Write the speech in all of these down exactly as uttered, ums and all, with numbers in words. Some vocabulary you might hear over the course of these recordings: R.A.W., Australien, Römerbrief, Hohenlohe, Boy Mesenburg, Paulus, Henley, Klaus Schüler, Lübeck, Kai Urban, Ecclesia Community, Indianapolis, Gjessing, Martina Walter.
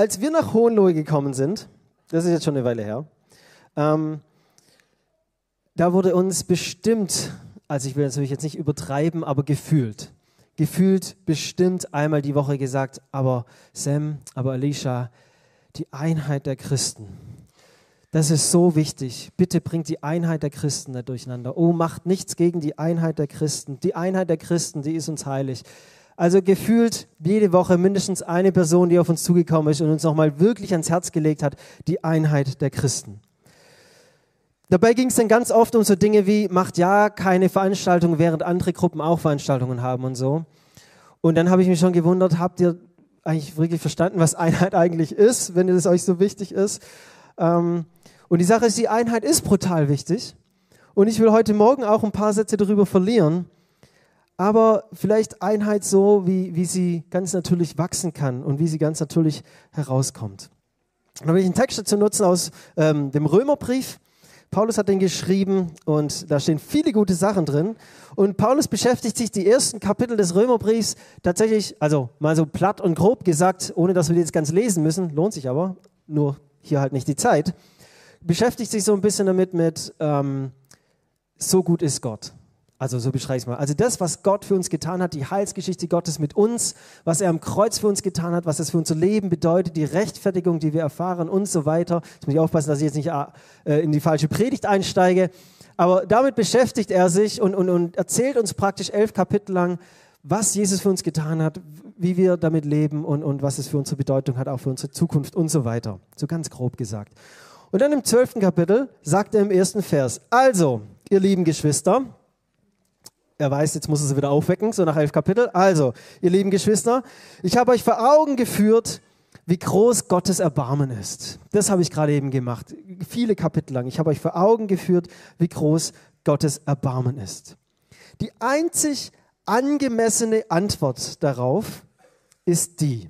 als wir nach Hohenlohe gekommen sind, das ist jetzt schon eine Weile her, ähm, da wurde uns bestimmt, also ich will natürlich jetzt nicht übertreiben, aber gefühlt, gefühlt bestimmt einmal die Woche gesagt, aber Sam, aber Alicia, die Einheit der Christen, das ist so wichtig. Bitte bringt die Einheit der Christen nicht durcheinander. Oh, macht nichts gegen die Einheit der Christen. Die Einheit der Christen, die ist uns heilig. Also gefühlt jede Woche mindestens eine Person, die auf uns zugekommen ist und uns nochmal wirklich ans Herz gelegt hat, die Einheit der Christen. Dabei ging es dann ganz oft um so Dinge wie, macht ja keine Veranstaltung, während andere Gruppen auch Veranstaltungen haben und so. Und dann habe ich mich schon gewundert, habt ihr eigentlich wirklich verstanden, was Einheit eigentlich ist, wenn es euch so wichtig ist? Ähm, Und die Sache ist, die Einheit ist brutal wichtig. Und ich will heute Morgen auch ein paar Sätze darüber verlieren. Aber vielleicht Einheit so, wie, wie sie ganz natürlich wachsen kann und wie sie ganz natürlich herauskommt. Da will ich einen Text dazu nutzen aus ähm, dem Römerbrief. Paulus hat den geschrieben und da stehen viele gute Sachen drin. Und Paulus beschäftigt sich die ersten Kapitel des Römerbriefs tatsächlich, also mal so platt und grob gesagt, ohne dass wir die jetzt ganz lesen müssen, lohnt sich aber, nur hier halt nicht die Zeit, beschäftigt sich so ein bisschen damit mit, ähm, so gut ist Gott. Also so beschreibe ich es mal. Also das, was Gott für uns getan hat, die Heilsgeschichte Gottes mit uns, was er am Kreuz für uns getan hat, was das für unser Leben bedeutet, die Rechtfertigung, die wir erfahren und so weiter. Jetzt muss ich aufpassen, dass ich jetzt nicht äh, in die falsche Predigt einsteige. Aber damit beschäftigt er sich und, und, und erzählt uns praktisch elf Kapitel lang, was Jesus für uns getan hat, wie wir damit leben und, und was es für unsere Bedeutung hat, auch für unsere Zukunft und so weiter. So ganz grob gesagt. Und dann im zwölften Kapitel sagt er im ersten Vers, also, ihr lieben Geschwister, er weiß, jetzt muss er sie wieder aufwecken, so nach elf Kapitel, also, ihr lieben Geschwister, ich habe euch vor Augen geführt, wie groß Gottes Erbarmen ist. Das habe ich gerade eben gemacht, viele Kapitel lang. Ich habe euch vor Augen geführt, wie groß Gottes Erbarmen ist. Die einzig angemessene Antwort darauf ist die.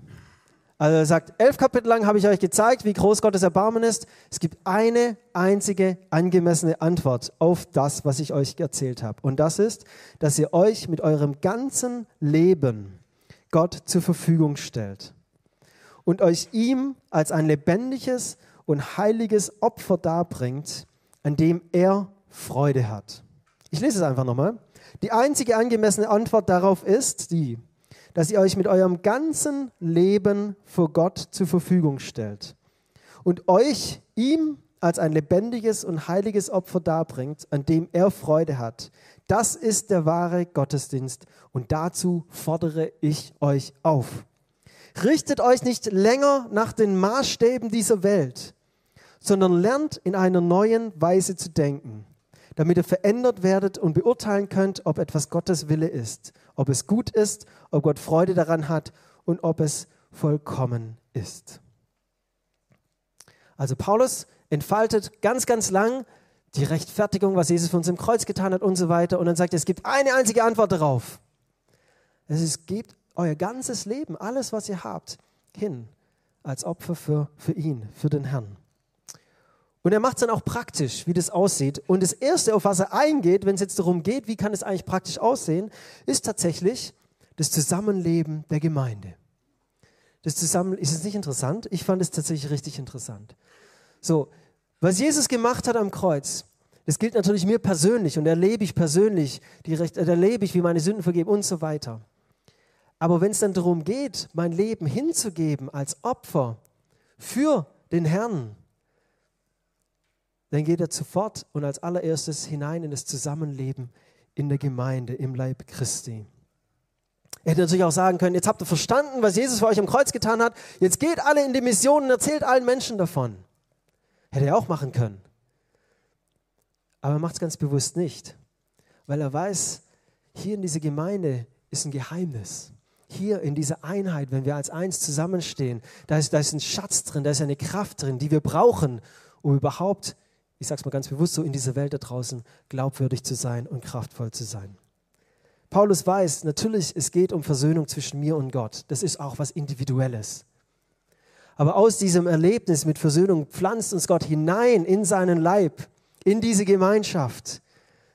Also er sagt, elf Kapitel lang habe ich euch gezeigt, wie groß Gottes Erbarmen ist. Es gibt eine einzige angemessene Antwort auf das, was ich euch erzählt habe. Und das ist, dass ihr euch mit eurem ganzen Leben Gott zur Verfügung stellt und euch ihm als ein lebendiges und heiliges Opfer darbringt, an dem er Freude hat. Ich lese es einfach nochmal. Die einzige angemessene Antwort darauf ist die, dass ihr euch mit eurem ganzen Leben vor Gott zur Verfügung stellt und euch ihm als ein lebendiges und heiliges Opfer darbringt, an dem er Freude hat. Das ist der wahre Gottesdienst und dazu fordere ich euch auf. Richtet euch nicht länger nach den Maßstäben dieser Welt, sondern lernt in einer neuen Weise zu denken, damit ihr verändert werdet und beurteilen könnt, ob etwas Gottes Wille ist, ob es gut ist, ob Gott Freude daran hat und ob es vollkommen ist. Also Paulus entfaltet ganz, ganz lang die Rechtfertigung, was Jesus für uns im Kreuz getan hat und so weiter. Und dann sagt er, es gibt eine einzige Antwort darauf. Es gebt euer ganzes Leben, alles, was ihr habt, hin als Opfer für, für ihn, für den Herrn. Und er macht es dann auch praktisch, wie das aussieht. Und das Erste, auf was er eingeht, wenn es jetzt darum geht, wie kann es eigentlich praktisch aussehen, ist tatsächlich das Zusammenleben der Gemeinde. Das Zusammen ist es nicht interessant? Ich fand es tatsächlich richtig interessant. So, was Jesus gemacht hat am Kreuz, das gilt natürlich mir persönlich und erlebe ich persönlich, die Recht, erlebe ich, wie meine Sünden vergeben und so weiter. Aber wenn es dann darum geht, mein Leben hinzugeben als Opfer für den Herrn, dann geht er sofort und als allererstes hinein in das Zusammenleben in der Gemeinde, im Leib Christi. Er hätte natürlich auch sagen können, jetzt habt ihr verstanden, was Jesus für euch am Kreuz getan hat, jetzt geht alle in die Mission und erzählt allen Menschen davon. Hätte er auch machen können. Aber er macht es ganz bewusst nicht, weil er weiß, hier in dieser Gemeinde ist ein Geheimnis. Hier in dieser Einheit, wenn wir als eins zusammenstehen, da ist, da ist ein Schatz drin, da ist eine Kraft drin, die wir brauchen, um überhaupt, ich sage es mal ganz bewusst so, in dieser Welt da draußen glaubwürdig zu sein und kraftvoll zu sein. Paulus weiß, natürlich, es geht um Versöhnung zwischen mir und Gott. Das ist auch was Individuelles. Aber aus diesem Erlebnis mit Versöhnung pflanzt uns Gott hinein in seinen Leib, in diese Gemeinschaft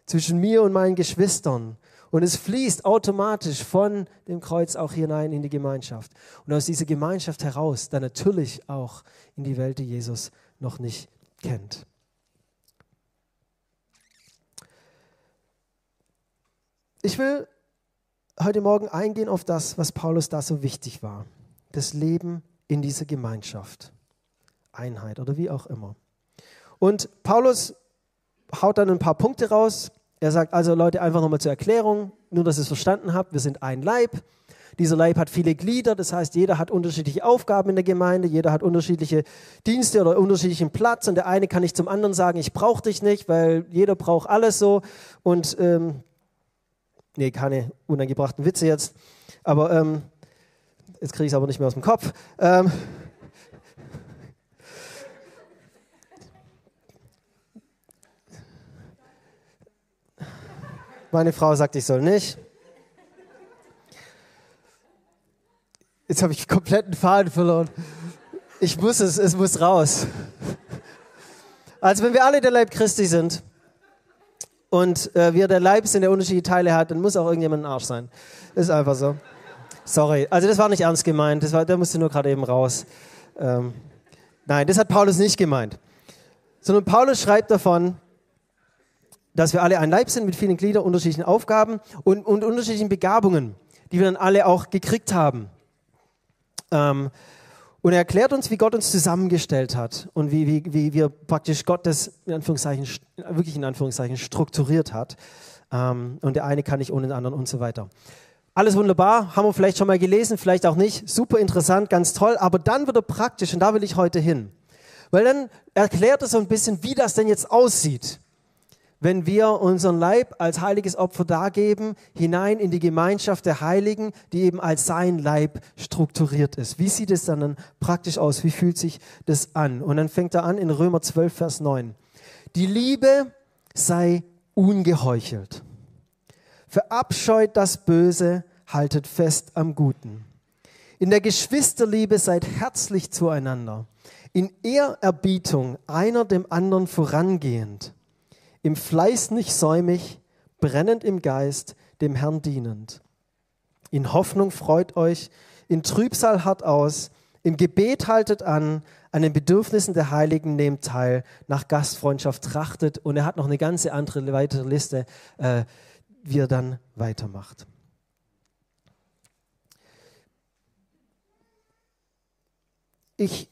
zwischen mir und meinen Geschwistern. Und es fließt automatisch von dem Kreuz auch hinein in die Gemeinschaft. Und aus dieser Gemeinschaft heraus dann natürlich auch in die Welt, die Jesus noch nicht kennt. Ich will heute Morgen eingehen auf das, was Paulus da so wichtig war. Das Leben in dieser Gemeinschaft. Einheit oder wie auch immer. Und Paulus haut dann ein paar Punkte raus. Er sagt also, Leute, einfach nochmal zur Erklärung, nur dass ihr es verstanden habt, wir sind ein Leib. Dieser Leib hat viele Glieder, das heißt, jeder hat unterschiedliche Aufgaben in der Gemeinde, jeder hat unterschiedliche Dienste oder unterschiedlichen Platz und der eine kann nicht zum anderen sagen, ich brauche dich nicht, weil jeder braucht alles so und, ähm, nee, keine unangebrachten Witze jetzt, aber, ähm, jetzt kriege ich es aber nicht mehr aus dem Kopf, ähm, meine Frau sagt, ich soll nicht. Jetzt habe ich den kompletten Faden verloren. Ich muss es, es muss raus. Also wenn wir alle der Leib Christi sind und äh, wir der Leib sind, der unterschiedliche Teile hat, dann muss auch irgendjemand ein Arsch sein. Ist einfach so. Sorry, also das war nicht ernst gemeint, das war, der musste nur gerade eben raus. Ähm, nein, das hat Paulus nicht gemeint. Sondern Paulus schreibt davon, dass wir alle ein Leib sind mit vielen Gliedern, unterschiedlichen Aufgaben und, und unterschiedlichen Begabungen, die wir dann alle auch gekriegt haben. Ähm, und er erklärt uns, wie Gott uns zusammengestellt hat und wie, wie, wie wir praktisch Gott das in Anführungszeichen, wirklich in Anführungszeichen strukturiert hat. Ähm, und der eine kann nicht ohne den anderen und so weiter. Alles wunderbar, haben wir vielleicht schon mal gelesen, vielleicht auch nicht. Super interessant, ganz toll, aber dann wird er praktisch und da will ich heute hin. Weil dann erklärt er so ein bisschen, wie das denn jetzt aussieht, wenn wir unseren Leib als heiliges Opfer dargeben, hinein in die Gemeinschaft der Heiligen, die eben als sein Leib strukturiert ist. Wie sieht es dann, dann praktisch aus? Wie fühlt sich das an? Und dann fängt er an in Römer zwölf, Vers neun. Die Liebe sei ungeheuchelt. Verabscheut das Böse, haltet fest am Guten. In der Geschwisterliebe seid herzlich zueinander. In Ehrerbietung einer dem anderen vorangehend. Im Fleiß nicht säumig, brennend im Geist, dem Herrn dienend. In Hoffnung freut euch, in Trübsal hart aus, im Gebet haltet an, an den Bedürfnissen der Heiligen nehmt teil, nach Gastfreundschaft trachtet. Und er hat noch eine ganze andere weitere Liste, äh, wie er dann weitermacht. Ich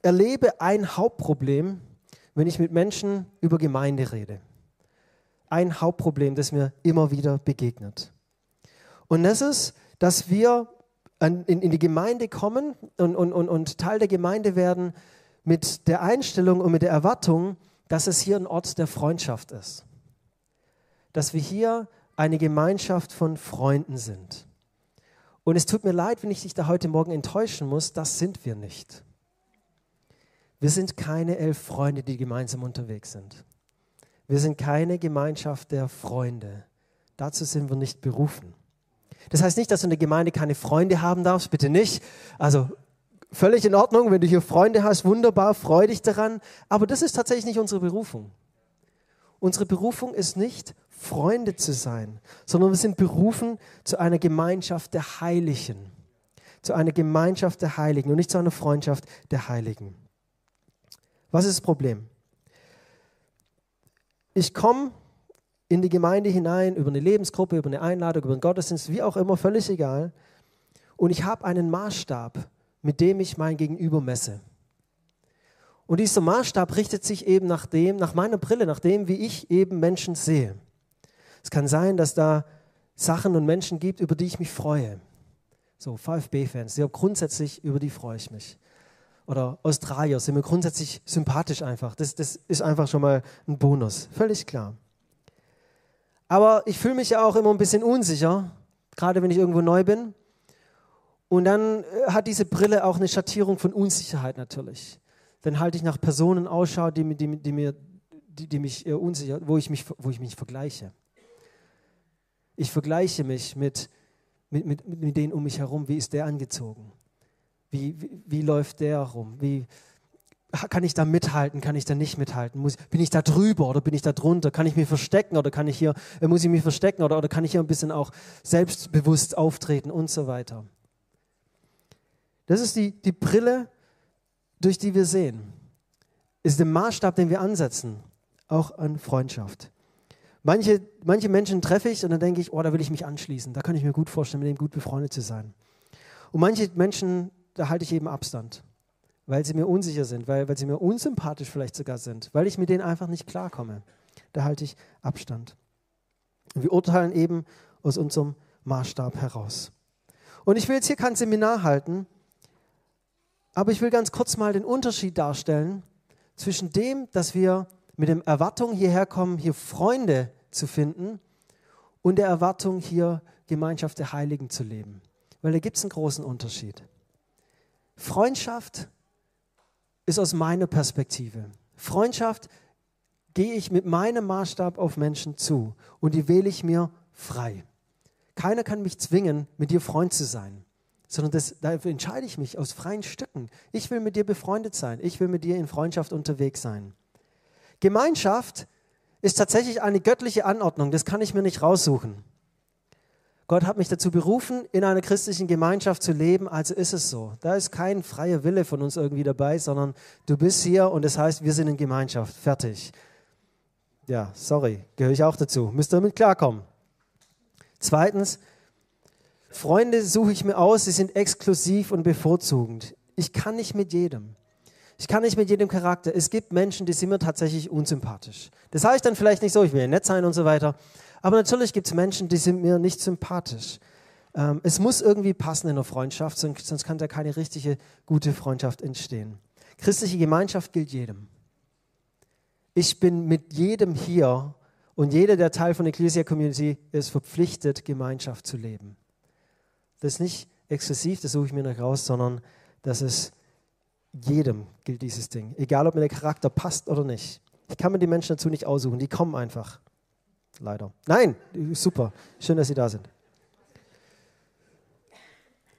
erlebe ein Hauptproblem, wenn ich mit Menschen über Gemeinde rede. Ein Hauptproblem, das mir immer wieder begegnet. Und das ist, dass wir an, in, in die Gemeinde kommen und, und, und, und Teil der Gemeinde werden mit der Einstellung und mit der Erwartung, dass es hier ein Ort der Freundschaft ist. Dass wir hier eine Gemeinschaft von Freunden sind. Und es tut mir leid, wenn ich dich da heute Morgen enttäuschen muss, das sind wir nicht. Wir sind keine elf Freunde, die gemeinsam unterwegs sind. Wir sind keine Gemeinschaft der Freunde. Dazu sind wir nicht berufen. Das heißt nicht, dass du in der Gemeinde keine Freunde haben darfst, bitte nicht. Also völlig in Ordnung, wenn du hier Freunde hast, wunderbar, freu dich daran. Aber das ist tatsächlich nicht unsere Berufung. Unsere Berufung ist nicht, Freunde zu sein, sondern wir sind berufen zu einer Gemeinschaft der Heiligen. Zu einer Gemeinschaft der Heiligen und nicht zu einer Freundschaft der Heiligen. Was ist das Problem? Ich komme in die Gemeinde hinein, über eine Lebensgruppe, über eine Einladung, über einen Gottesdienst, wie auch immer, völlig egal. Und ich habe einen Maßstab, mit dem ich mein Gegenüber messe. Und dieser Maßstab richtet sich eben nach dem, nach meiner Brille, nach dem, wie ich eben Menschen sehe. Es kann sein, dass da Sachen und Menschen gibt, über die ich mich freue. So, VfB-Fans, ja, grundsätzlich über die freue ich mich. Oder Australier, sind mir grundsätzlich sympathisch einfach. Das, das ist einfach schon mal ein Bonus, völlig klar. Aber ich fühle mich ja auch immer ein bisschen unsicher, gerade wenn ich irgendwo neu bin. Und dann hat diese Brille auch eine Schattierung von Unsicherheit natürlich. Dann halte ich nach Personen Ausschau, die, die, die, mir, die, die mich unsicher, wo ich mich, wo ich mich vergleiche. Ich vergleiche mich mit, mit, mit, mit denen um mich herum, wie ist der angezogen? Wie, wie, wie läuft der rum? Wie kann ich da mithalten, kann ich da nicht mithalten? Muss, bin ich da drüber oder bin ich da drunter? Kann ich mich verstecken oder kann ich hier, äh, muss ich mich verstecken oder, oder kann ich hier ein bisschen auch selbstbewusst auftreten und so weiter? Das ist die, die Brille, durch die wir sehen. Ist der Maßstab, den wir ansetzen, auch an Freundschaft. Manche, manche Menschen treffe ich und dann denke ich, oh, da will ich mich anschließen, da kann ich mir gut vorstellen, mit dem gut befreundet zu sein. Und manche Menschen, da halte ich eben Abstand, weil sie mir unsicher sind, weil, weil sie mir unsympathisch vielleicht sogar sind, weil ich mit denen einfach nicht klarkomme. Da halte ich Abstand. Und wir urteilen eben aus unserem Maßstab heraus. Und ich will jetzt hier kein Seminar halten, aber ich will ganz kurz mal den Unterschied darstellen zwischen dem, dass wir mit der Erwartung hierher kommen, hier Freunde zu finden und der Erwartung, hier Gemeinschaft der Heiligen zu leben. Weil da gibt es einen großen Unterschied. Freundschaft ist aus meiner Perspektive. Freundschaft gehe ich mit meinem Maßstab auf Menschen zu und die wähle ich mir frei. Keiner kann mich zwingen, mit dir Freund zu sein, sondern das, dafür entscheide ich mich aus freien Stücken. Ich will mit dir befreundet sein, ich will mit dir in Freundschaft unterwegs sein. Gemeinschaft ist tatsächlich eine göttliche Anordnung, das kann ich mir nicht raussuchen. Gott hat mich dazu berufen, in einer christlichen Gemeinschaft zu leben, also ist es so. Da ist kein freier Wille von uns irgendwie dabei, sondern du bist hier und das heißt, wir sind in Gemeinschaft, fertig. Ja, sorry, gehöre ich auch dazu, müsst ihr damit klarkommen. Zweitens, Freunde suche ich mir aus, sie sind exklusiv und bevorzugend. Ich kann nicht mit jedem. Ich kann nicht mit jedem Charakter. Es gibt Menschen, die sind mir tatsächlich unsympathisch. Das heißt dann vielleicht nicht so, ich will ja nett sein und so weiter. Aber natürlich gibt es Menschen, die sind mir nicht sympathisch. Ähm, es muss irgendwie passen in einer Freundschaft, sonst, sonst kann da keine richtige, gute Freundschaft entstehen. Christliche Gemeinschaft gilt jedem. Ich bin mit jedem hier und jeder, der Teil von der Ecclesia Community ist, verpflichtet, Gemeinschaft zu leben. Das ist nicht exklusiv, das suche ich mir nicht raus, sondern das ist jedem gilt dieses Ding, egal ob mir der Charakter passt oder nicht. Ich kann mir die Menschen dazu nicht aussuchen, die kommen einfach. Leider. Nein, super, schön, dass Sie da sind.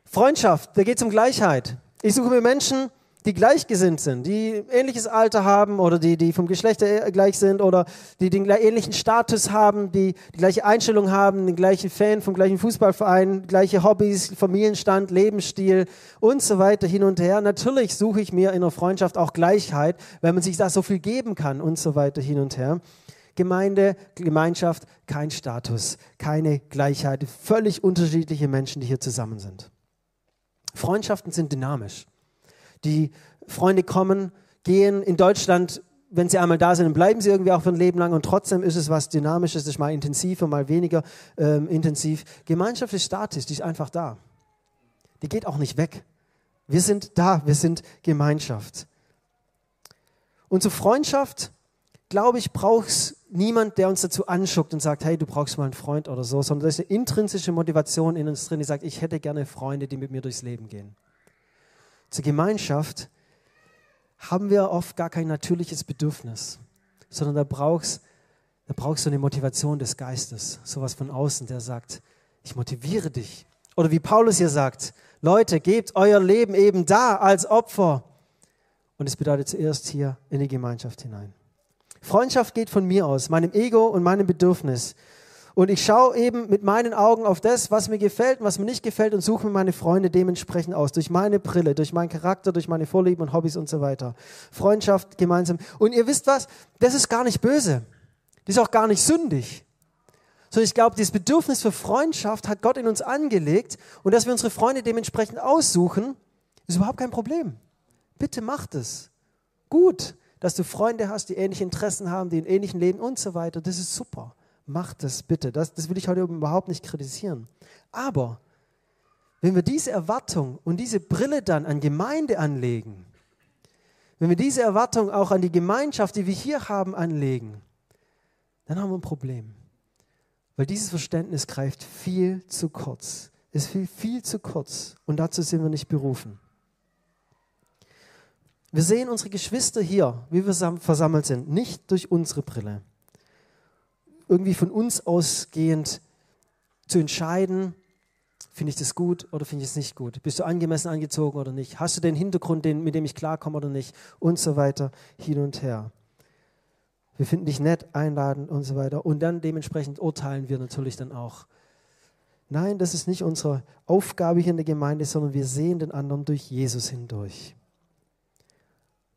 Freundschaft, da geht es um Gleichheit. Ich suche mir Menschen, die gleichgesinnt sind, die ähnliches Alter haben oder die, die vom Geschlecht gleich sind oder die den ähnlichen Status haben, die die gleiche Einstellung haben, den gleichen Fan vom gleichen Fußballverein, gleiche Hobbys, Familienstand, Lebensstil und so weiter hin und her. Natürlich suche ich mir in der Freundschaft auch Gleichheit, weil man sich da so viel geben kann und so weiter hin und her. Gemeinde, Gemeinschaft, kein Status, keine Gleichheit, völlig unterschiedliche Menschen, die hier zusammen sind. Freundschaften sind dynamisch. Die Freunde kommen, gehen. In Deutschland, wenn sie einmal da sind, dann bleiben sie irgendwie auch für ein Leben lang. Und trotzdem ist es was Dynamisches, das ist mal intensiver, mal weniger ähm, intensiv. Gemeinschaft ist statisch, die ist einfach da. Die geht auch nicht weg. Wir sind da, wir sind Gemeinschaft. Und zur Freundschaft, glaube ich, braucht es niemand, der uns dazu anschuckt und sagt, hey, du brauchst mal einen Freund oder so, sondern da ist eine intrinsische Motivation in uns drin, die sagt, ich hätte gerne Freunde, die mit mir durchs Leben gehen. Zur Gemeinschaft haben wir oft gar kein natürliches Bedürfnis, sondern da brauchst da brauchst du eine Motivation des Geistes, sowas von außen, der sagt, ich motiviere dich. Oder wie Paulus hier sagt, Leute, gebt euer Leben eben da als Opfer. Und es bedeutet zuerst hier in die Gemeinschaft hinein. Freundschaft geht von mir aus, meinem Ego und meinem Bedürfnis. Und ich schaue eben mit meinen Augen auf das, was mir gefällt und was mir nicht gefällt und suche mir meine Freunde dementsprechend aus. Durch meine Brille, durch meinen Charakter, durch meine Vorlieben und Hobbys und so weiter. Freundschaft gemeinsam. Und ihr wisst was, das ist gar nicht böse. Das ist auch gar nicht sündig. Sondern ich glaube, dieses Bedürfnis für Freundschaft hat Gott in uns angelegt und dass wir unsere Freunde dementsprechend aussuchen, ist überhaupt kein Problem. Bitte macht es. Gut, dass du Freunde hast, die ähnliche Interessen haben, die in ähnlichen Leben und so weiter. Das ist super. Macht das bitte. Das, das will ich heute überhaupt nicht kritisieren. Aber wenn wir diese Erwartung und diese Brille dann an Gemeinde anlegen, wenn wir diese Erwartung auch an die Gemeinschaft, die wir hier haben, anlegen, dann haben wir ein Problem. Weil dieses Verständnis greift viel zu kurz. Es fiel viel zu kurz und dazu sind wir nicht berufen. Wir sehen unsere Geschwister hier, wie wir versammelt sind, nicht durch unsere Brille. Irgendwie von uns ausgehend zu entscheiden, Finde ich das gut oder finde ich es nicht gut? Bist du angemessen angezogen oder nicht? Hast du den Hintergrund, den, mit dem ich klarkomme oder nicht? Und so weiter, hin und her. Wir finden dich nett, einladend und so weiter. Und dann dementsprechend urteilen wir natürlich dann auch. Nein, das ist nicht unsere Aufgabe hier in der Gemeinde, sondern wir sehen den anderen durch Jesus hindurch.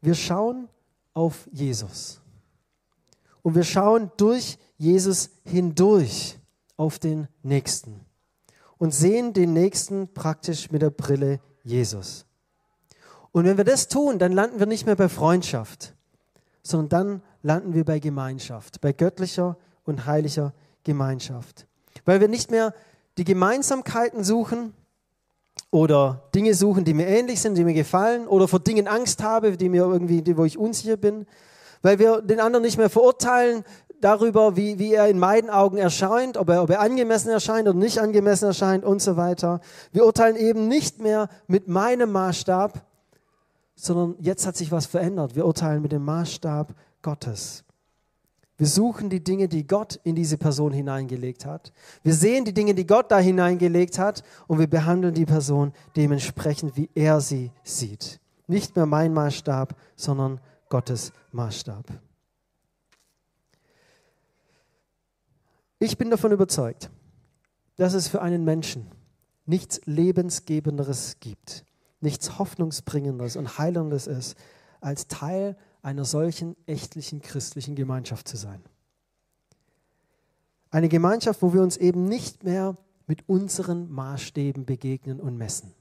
Wir schauen auf Jesus. Und wir schauen durch Jesus hindurch auf den Nächsten. Und sehen den Nächsten praktisch mit der Brille Jesus. Und wenn wir das tun, dann landen wir nicht mehr bei Freundschaft, sondern dann landen wir bei Gemeinschaft, bei göttlicher und heiliger Gemeinschaft. Weil wir nicht mehr die Gemeinsamkeiten suchen oder Dinge suchen, die mir ähnlich sind, die mir gefallen oder vor Dingen Angst habe, die mir irgendwie, die, wo ich unsicher bin. Weil wir den anderen nicht mehr verurteilen darüber, wie, wie er in meinen Augen erscheint, ob er, ob er angemessen erscheint oder nicht angemessen erscheint und so weiter. Wir urteilen eben nicht mehr mit meinem Maßstab, sondern jetzt hat sich was verändert. Wir urteilen mit dem Maßstab Gottes. Wir suchen die Dinge, die Gott in diese Person hineingelegt hat. Wir sehen die Dinge, die Gott da hineingelegt hat und wir behandeln die Person dementsprechend, wie er sie sieht. Nicht mehr mein Maßstab, sondern Gottes Maßstab. Ich bin davon überzeugt, dass es für einen Menschen nichts Lebensgebenderes gibt, nichts Hoffnungsbringenderes und Heilendes ist, als Teil einer solchen echtlichen christlichen Gemeinschaft zu sein. Eine Gemeinschaft, wo wir uns eben nicht mehr mit unseren Maßstäben begegnen und messen.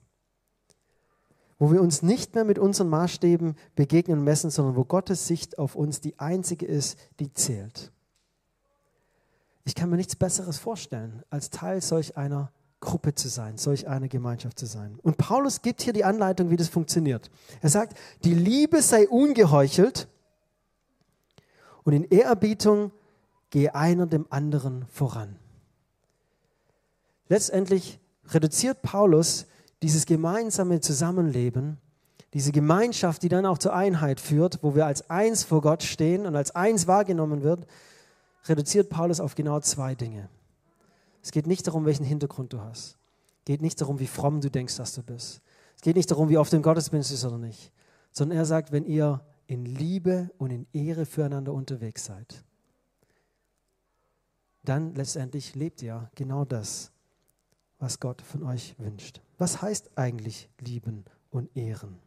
Wo wir uns nicht mehr mit unseren Maßstäben begegnen und messen, sondern wo Gottes Sicht auf uns die einzige ist, die zählt. Ich kann mir nichts Besseres vorstellen, als Teil solch einer Gruppe zu sein, solch einer Gemeinschaft zu sein. Und Paulus gibt hier die Anleitung, wie das funktioniert. Er sagt, die Liebe sei ungeheuchelt und in Ehrerbietung gehe einer dem anderen voran. Letztendlich reduziert Paulus dieses gemeinsame Zusammenleben, diese Gemeinschaft, die dann auch zur Einheit führt, wo wir als eins vor Gott stehen und als eins wahrgenommen wird, reduziert Paulus auf genau zwei Dinge. Es geht nicht darum, welchen Hintergrund du hast. Es geht nicht darum, wie fromm du denkst, dass du bist. Es geht nicht darum, wie oft du im Gottesdienst bist oder nicht. Sondern er sagt, wenn ihr in Liebe und in Ehre füreinander unterwegs seid, dann letztendlich lebt ihr genau das, was Gott von euch wünscht. Was heißt eigentlich lieben und ehren?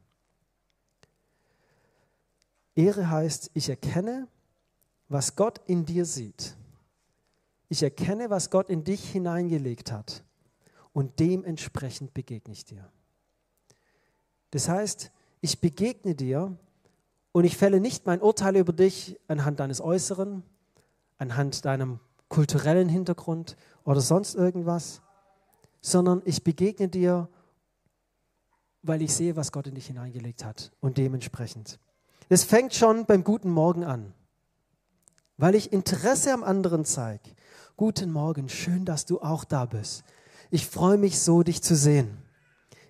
Ehre heißt, ich erkenne, was Gott in dir sieht. Ich erkenne, was Gott in dich hineingelegt hat und dementsprechend begegne ich dir. Das heißt, ich begegne dir und ich fälle nicht mein Urteil über dich anhand deines Äußeren, anhand deinem kulturellen Hintergrund oder sonst irgendwas, sondern ich begegne dir, weil ich sehe, was Gott in dich hineingelegt hat und dementsprechend. Das fängt schon beim guten Morgen an. Weil ich Interesse am anderen zeige. Guten Morgen, schön, dass du auch da bist. Ich freue mich so, dich zu sehen.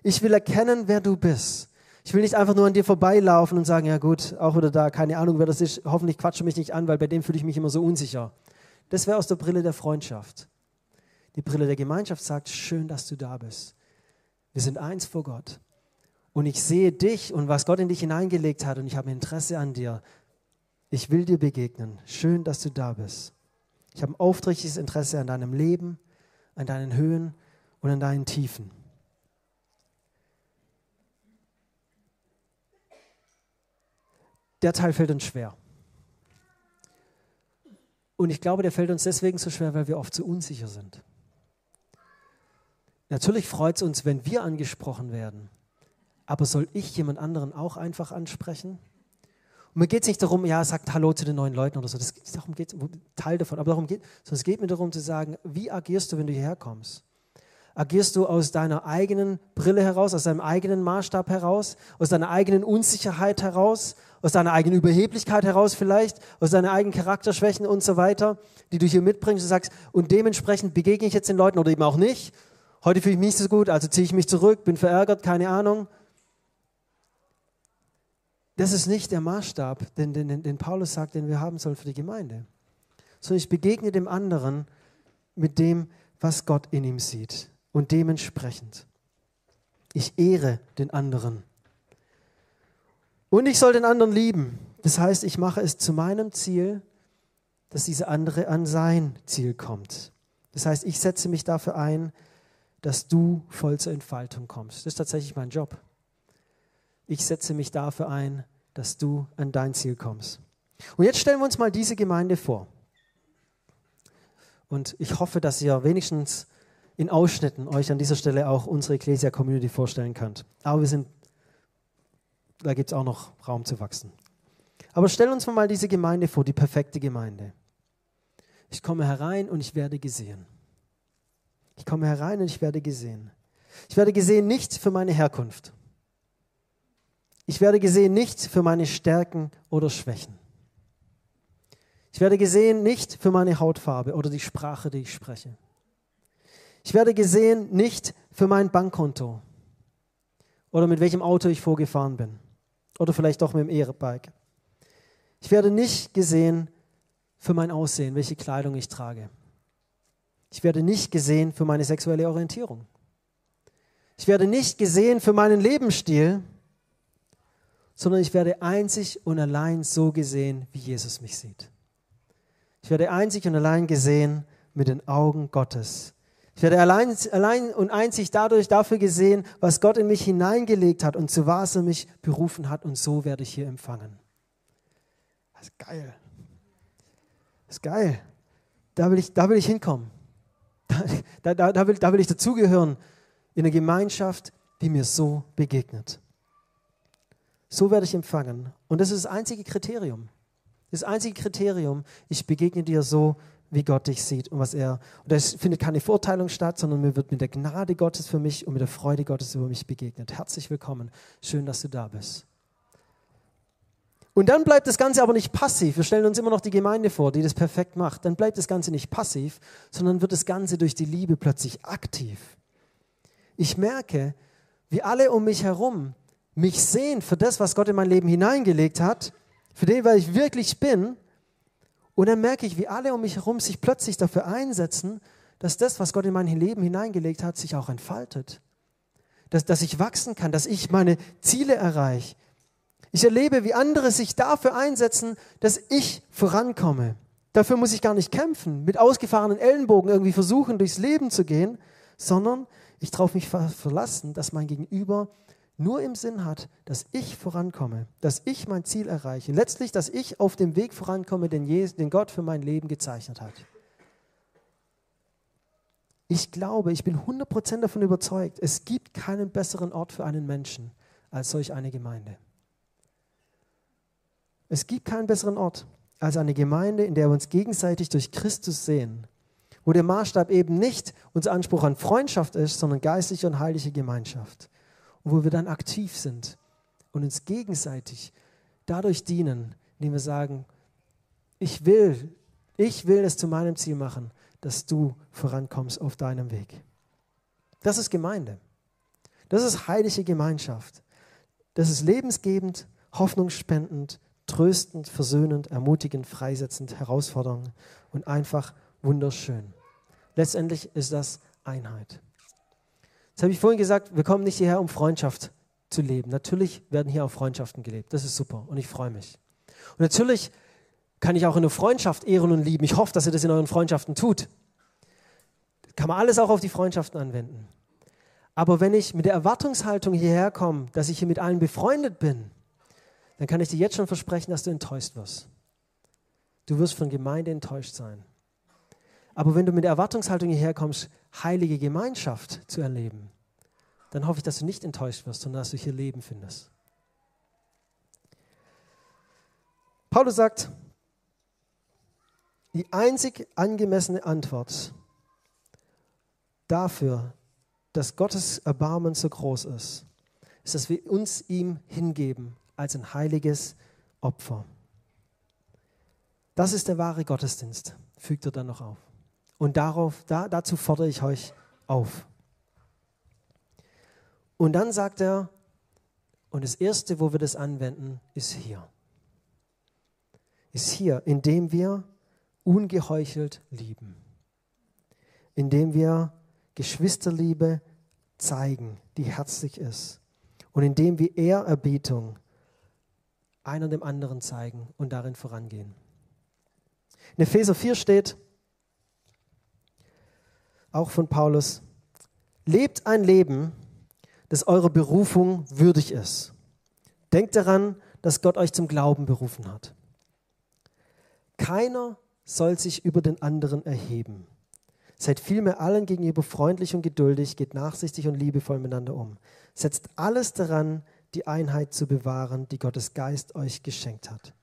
Ich will erkennen, wer du bist. Ich will nicht einfach nur an dir vorbeilaufen und sagen, ja gut, auch wieder da, keine Ahnung, wer das ist. Hoffentlich quatsche mich nicht an, weil bei dem fühle ich mich immer so unsicher. Das wäre aus der Brille der Freundschaft. Die Brille der Gemeinschaft sagt, schön, dass du da bist. Wir sind eins vor Gott. Und ich sehe dich und was Gott in dich hineingelegt hat und ich habe Interesse an dir. Ich will dir begegnen. Schön, dass du da bist. Ich habe ein aufrichtiges Interesse an deinem Leben, an deinen Höhen und an deinen Tiefen. Der Teil fällt uns schwer. Und ich glaube, der fällt uns deswegen so schwer, weil wir oft so unsicher sind. Natürlich freut es uns, wenn wir angesprochen werden. Aber soll ich jemand anderen auch einfach ansprechen? Und mir geht es nicht darum, ja, sagt Hallo zu den neuen Leuten oder so. Das, darum geht es, Teil davon. Aber darum geht, sondern es geht mir darum zu sagen, wie agierst du, wenn du hierher kommst? Agierst du aus deiner eigenen Brille heraus, aus deinem eigenen Maßstab heraus, aus deiner eigenen Unsicherheit heraus, aus deiner eigenen Überheblichkeit heraus vielleicht, aus deinen eigenen Charakterschwächen und so weiter, die du hier mitbringst und sagst, und dementsprechend begegne ich jetzt den Leuten oder eben auch nicht. Heute fühle ich mich nicht so gut, also ziehe ich mich zurück, bin verärgert, keine Ahnung. Das ist nicht der Maßstab, den, den, den Paulus sagt, den wir haben sollen für die Gemeinde. Sondern ich begegne dem anderen mit dem, was Gott in ihm sieht. und dementsprechend. Ich ehre den anderen. Und ich soll den anderen lieben. Das heißt, ich mache es zu meinem Ziel, dass dieser andere an sein Ziel kommt. Das heißt, ich setze mich dafür ein, dass du voll zur Entfaltung kommst. Das ist tatsächlich mein Job. Ich setze mich dafür ein, dass du an dein Ziel kommst. Und jetzt stellen wir uns mal diese Gemeinde vor. Und ich hoffe, dass ihr wenigstens in Ausschnitten euch an dieser Stelle auch unsere Ecclesia Community vorstellen könnt. Aber wir sind, da gibt es auch noch Raum zu wachsen. Aber stellen uns mal diese Gemeinde vor, die perfekte Gemeinde. Ich komme herein und ich werde gesehen. Ich komme herein und ich werde gesehen. Ich werde gesehen nicht für meine Herkunft. Ich werde gesehen nicht für meine Stärken oder Schwächen. Ich werde gesehen nicht für meine Hautfarbe oder die Sprache, die ich spreche. Ich werde gesehen nicht für mein Bankkonto oder mit welchem Auto ich vorgefahren bin oder vielleicht doch mit dem E-Bike. Ich werde nicht gesehen für mein Aussehen, welche Kleidung ich trage. Ich werde nicht gesehen für meine sexuelle Orientierung. Ich werde nicht gesehen für meinen Lebensstil, sondern ich werde einzig und allein so gesehen, wie Jesus mich sieht. Ich werde einzig und allein gesehen mit den Augen Gottes. Ich werde allein, allein und einzig dadurch dafür gesehen, was Gott in mich hineingelegt hat und zu was er mich berufen hat. Und so werde ich hier empfangen. Das ist geil. Das ist geil. Da will ich, da will ich hinkommen. Da, da, da, will, da will ich dazugehören in einer Gemeinschaft, die mir so begegnet. So werde ich empfangen. Und das ist das einzige Kriterium. Das einzige Kriterium, ich begegne dir so, wie Gott dich sieht und was er. Und da findet keine Verurteilung statt, sondern mir wird mit der Gnade Gottes für mich und mit der Freude Gottes über mich begegnet. Herzlich willkommen. Schön, dass du da bist. Und dann bleibt das Ganze aber nicht passiv. Wir stellen uns immer noch die Gemeinde vor, die das perfekt macht. Dann bleibt das Ganze nicht passiv, sondern wird das Ganze durch die Liebe plötzlich aktiv. Ich merke, wie alle um mich herum mich sehen für das, was Gott in mein Leben hineingelegt hat, für den, weil ich wirklich bin. Und dann merke ich, wie alle um mich herum sich plötzlich dafür einsetzen, dass das, was Gott in mein Leben hineingelegt hat, sich auch entfaltet. Dass, dass ich wachsen kann, dass ich meine Ziele erreiche. Ich erlebe, wie andere sich dafür einsetzen, dass ich vorankomme. Dafür muss ich gar nicht kämpfen, mit ausgefahrenen Ellenbogen irgendwie versuchen, durchs Leben zu gehen, sondern ich traue mich verlassen, dass mein Gegenüber nur im Sinn hat, dass ich vorankomme, dass ich mein Ziel erreiche. Letztlich, dass ich auf dem Weg vorankomme, den, Jesus, den Gott für mein Leben gezeichnet hat. Ich glaube, ich bin hundert Prozent davon überzeugt, es gibt keinen besseren Ort für einen Menschen als solch eine Gemeinde. Es gibt keinen besseren Ort als eine Gemeinde, in der wir uns gegenseitig durch Christus sehen, wo der Maßstab eben nicht unser Anspruch an Freundschaft ist, sondern geistliche und heilige Gemeinschaft. Und wo wir dann aktiv sind und uns gegenseitig dadurch dienen, indem wir sagen, ich will, ich will es zu meinem Ziel machen, dass du vorankommst auf deinem Weg. Das ist Gemeinde. Das ist heilige Gemeinschaft. Das ist lebensgebend, hoffnungsspendend, tröstend, versöhnend, ermutigend, freisetzend, herausfordernd und einfach wunderschön. Letztendlich ist das Einheit. Jetzt habe ich vorhin gesagt, wir kommen nicht hierher, um Freundschaft zu leben. Natürlich werden hier auch Freundschaften gelebt. Das ist super und ich freue mich. Und natürlich kann ich auch in der Freundschaft ehren und lieben. Ich hoffe, dass ihr das in euren Freundschaften tut. Kann man alles auch auf die Freundschaften anwenden. Aber wenn ich mit der Erwartungshaltung hierher komme, dass ich hier mit allen befreundet bin, dann kann ich dir jetzt schon versprechen, dass du enttäuscht wirst. Du wirst von Gemeinde enttäuscht sein. Aber wenn du mit der Erwartungshaltung hierher kommst, heilige Gemeinschaft zu erleben, dann hoffe ich, dass du nicht enttäuscht wirst, sondern dass du hier Leben findest. Paulus sagt, die einzig angemessene Antwort dafür, dass Gottes Erbarmen so groß ist, ist, dass wir uns ihm hingeben als ein heiliges Opfer. Das ist der wahre Gottesdienst, fügt er dann noch auf. Und darauf, da, dazu fordere ich euch auf. Und dann sagt er, und das Erste, wo wir das anwenden, ist hier. Ist hier, indem wir ungeheuchelt lieben. Indem wir Geschwisterliebe zeigen, die herzlich ist. Und indem wir Ehrerbietung einer dem anderen zeigen und darin vorangehen. In Epheser vier steht, auch von Paulus, lebt ein Leben, das eurer Berufung würdig ist. Denkt daran, dass Gott euch zum Glauben berufen hat. Keiner soll sich über den anderen erheben. Seid vielmehr allen gegenüber freundlich und geduldig, geht nachsichtig und liebevoll miteinander um. Setzt alles daran, die Einheit zu bewahren, die Gottes Geist euch geschenkt hat.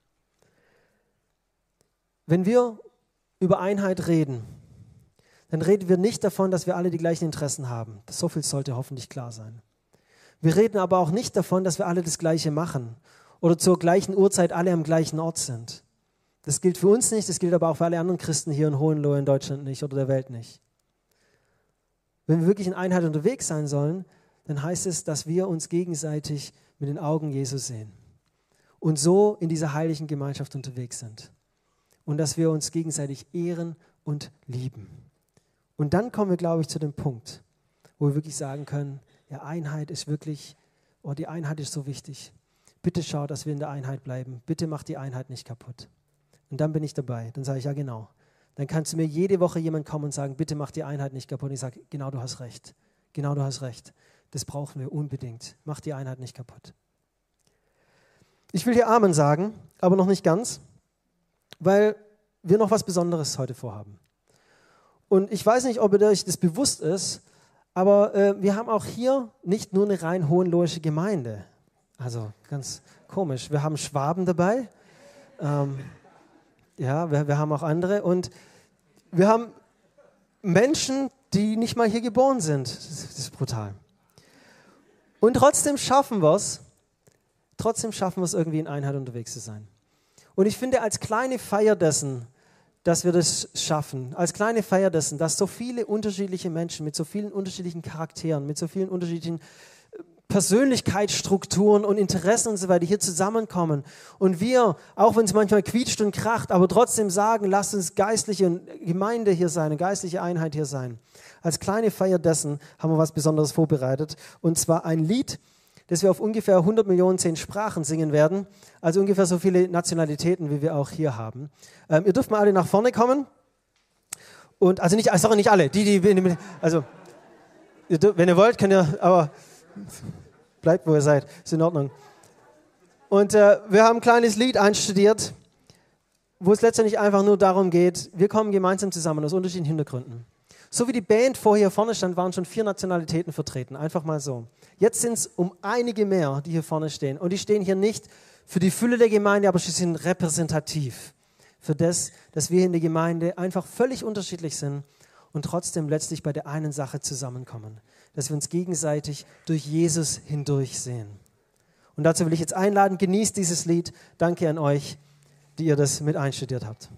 Wenn wir über Einheit reden, dann reden wir nicht davon, dass wir alle die gleichen Interessen haben. So viel sollte hoffentlich klar sein. Wir reden aber auch nicht davon, dass wir alle das Gleiche machen oder zur gleichen Uhrzeit alle am gleichen Ort sind. Das gilt für uns nicht, das gilt aber auch für alle anderen Christen hier in Hohenlohe in Deutschland nicht oder der Welt nicht. Wenn wir wirklich in Einheit unterwegs sein sollen, dann heißt es, dass wir uns gegenseitig mit den Augen Jesu sehen und so in dieser heiligen Gemeinschaft unterwegs sind und dass wir uns gegenseitig ehren und lieben. Und dann kommen wir, glaube ich, zu dem Punkt, wo wir wirklich sagen können, ja, Einheit ist wirklich, oh, die Einheit ist so wichtig. Bitte schaut, dass wir in der Einheit bleiben. Bitte macht die Einheit nicht kaputt. Und dann bin ich dabei. Dann sage ich, ja genau. Dann kannst du mir jede Woche jemand kommen und sagen, bitte mach die Einheit nicht kaputt. Und ich sage, genau, du hast recht. Genau, du hast recht. Das brauchen wir unbedingt. Mach die Einheit nicht kaputt. Ich will hier Amen sagen, aber noch nicht ganz, weil wir noch was Besonderes heute vorhaben. Und ich weiß nicht, ob euch das bewusst ist, aber äh, wir haben auch hier nicht nur eine rein hohenlohische Gemeinde. Also ganz komisch. Wir haben Schwaben dabei. Ähm, ja, wir, wir haben auch andere. Und wir haben Menschen, die nicht mal hier geboren sind. Das, das ist brutal. Und trotzdem schaffen wir es, trotzdem schaffen wir es irgendwie in Einheit unterwegs zu sein. Und ich finde, als kleine Feier dessen, dass wir das schaffen, als kleine Feier dessen, dass so viele unterschiedliche Menschen mit so vielen unterschiedlichen Charakteren, mit so vielen unterschiedlichen Persönlichkeitsstrukturen und Interessen und so weiter hier zusammenkommen und wir, auch wenn es manchmal quietscht und kracht, aber trotzdem sagen, lasst uns geistliche Gemeinde hier sein und geistliche Einheit hier sein. Als kleine Feier dessen haben wir was Besonderes vorbereitet und zwar ein Lied, das wir auf ungefähr hundert Millionen zehn Sprachen singen werden, also ungefähr so viele Nationalitäten, wie wir auch hier haben. Ähm, ihr dürft mal alle nach vorne kommen und, also nicht, sorry, nicht alle, die, die, also ihr dürft, wenn ihr wollt, könnt ihr, aber bleibt, wo ihr seid, ist in Ordnung. Und äh, wir haben ein kleines Lied einstudiert, wo es letztendlich einfach nur darum geht, wir kommen gemeinsam zusammen aus unterschiedlichen Hintergründen. So wie die Band vorher vorne stand, waren schon vier Nationalitäten vertreten, einfach mal so. Jetzt sind es um einige mehr, die hier vorne stehen. Und die stehen hier nicht für die Fülle der Gemeinde, aber sie sind repräsentativ für das, dass wir in der Gemeinde einfach völlig unterschiedlich sind und trotzdem letztlich bei der einen Sache zusammenkommen. Dass wir uns gegenseitig durch Jesus hindurch sehen. Und dazu will ich jetzt einladen, genießt dieses Lied. Danke an euch, die ihr das mit einstudiert habt.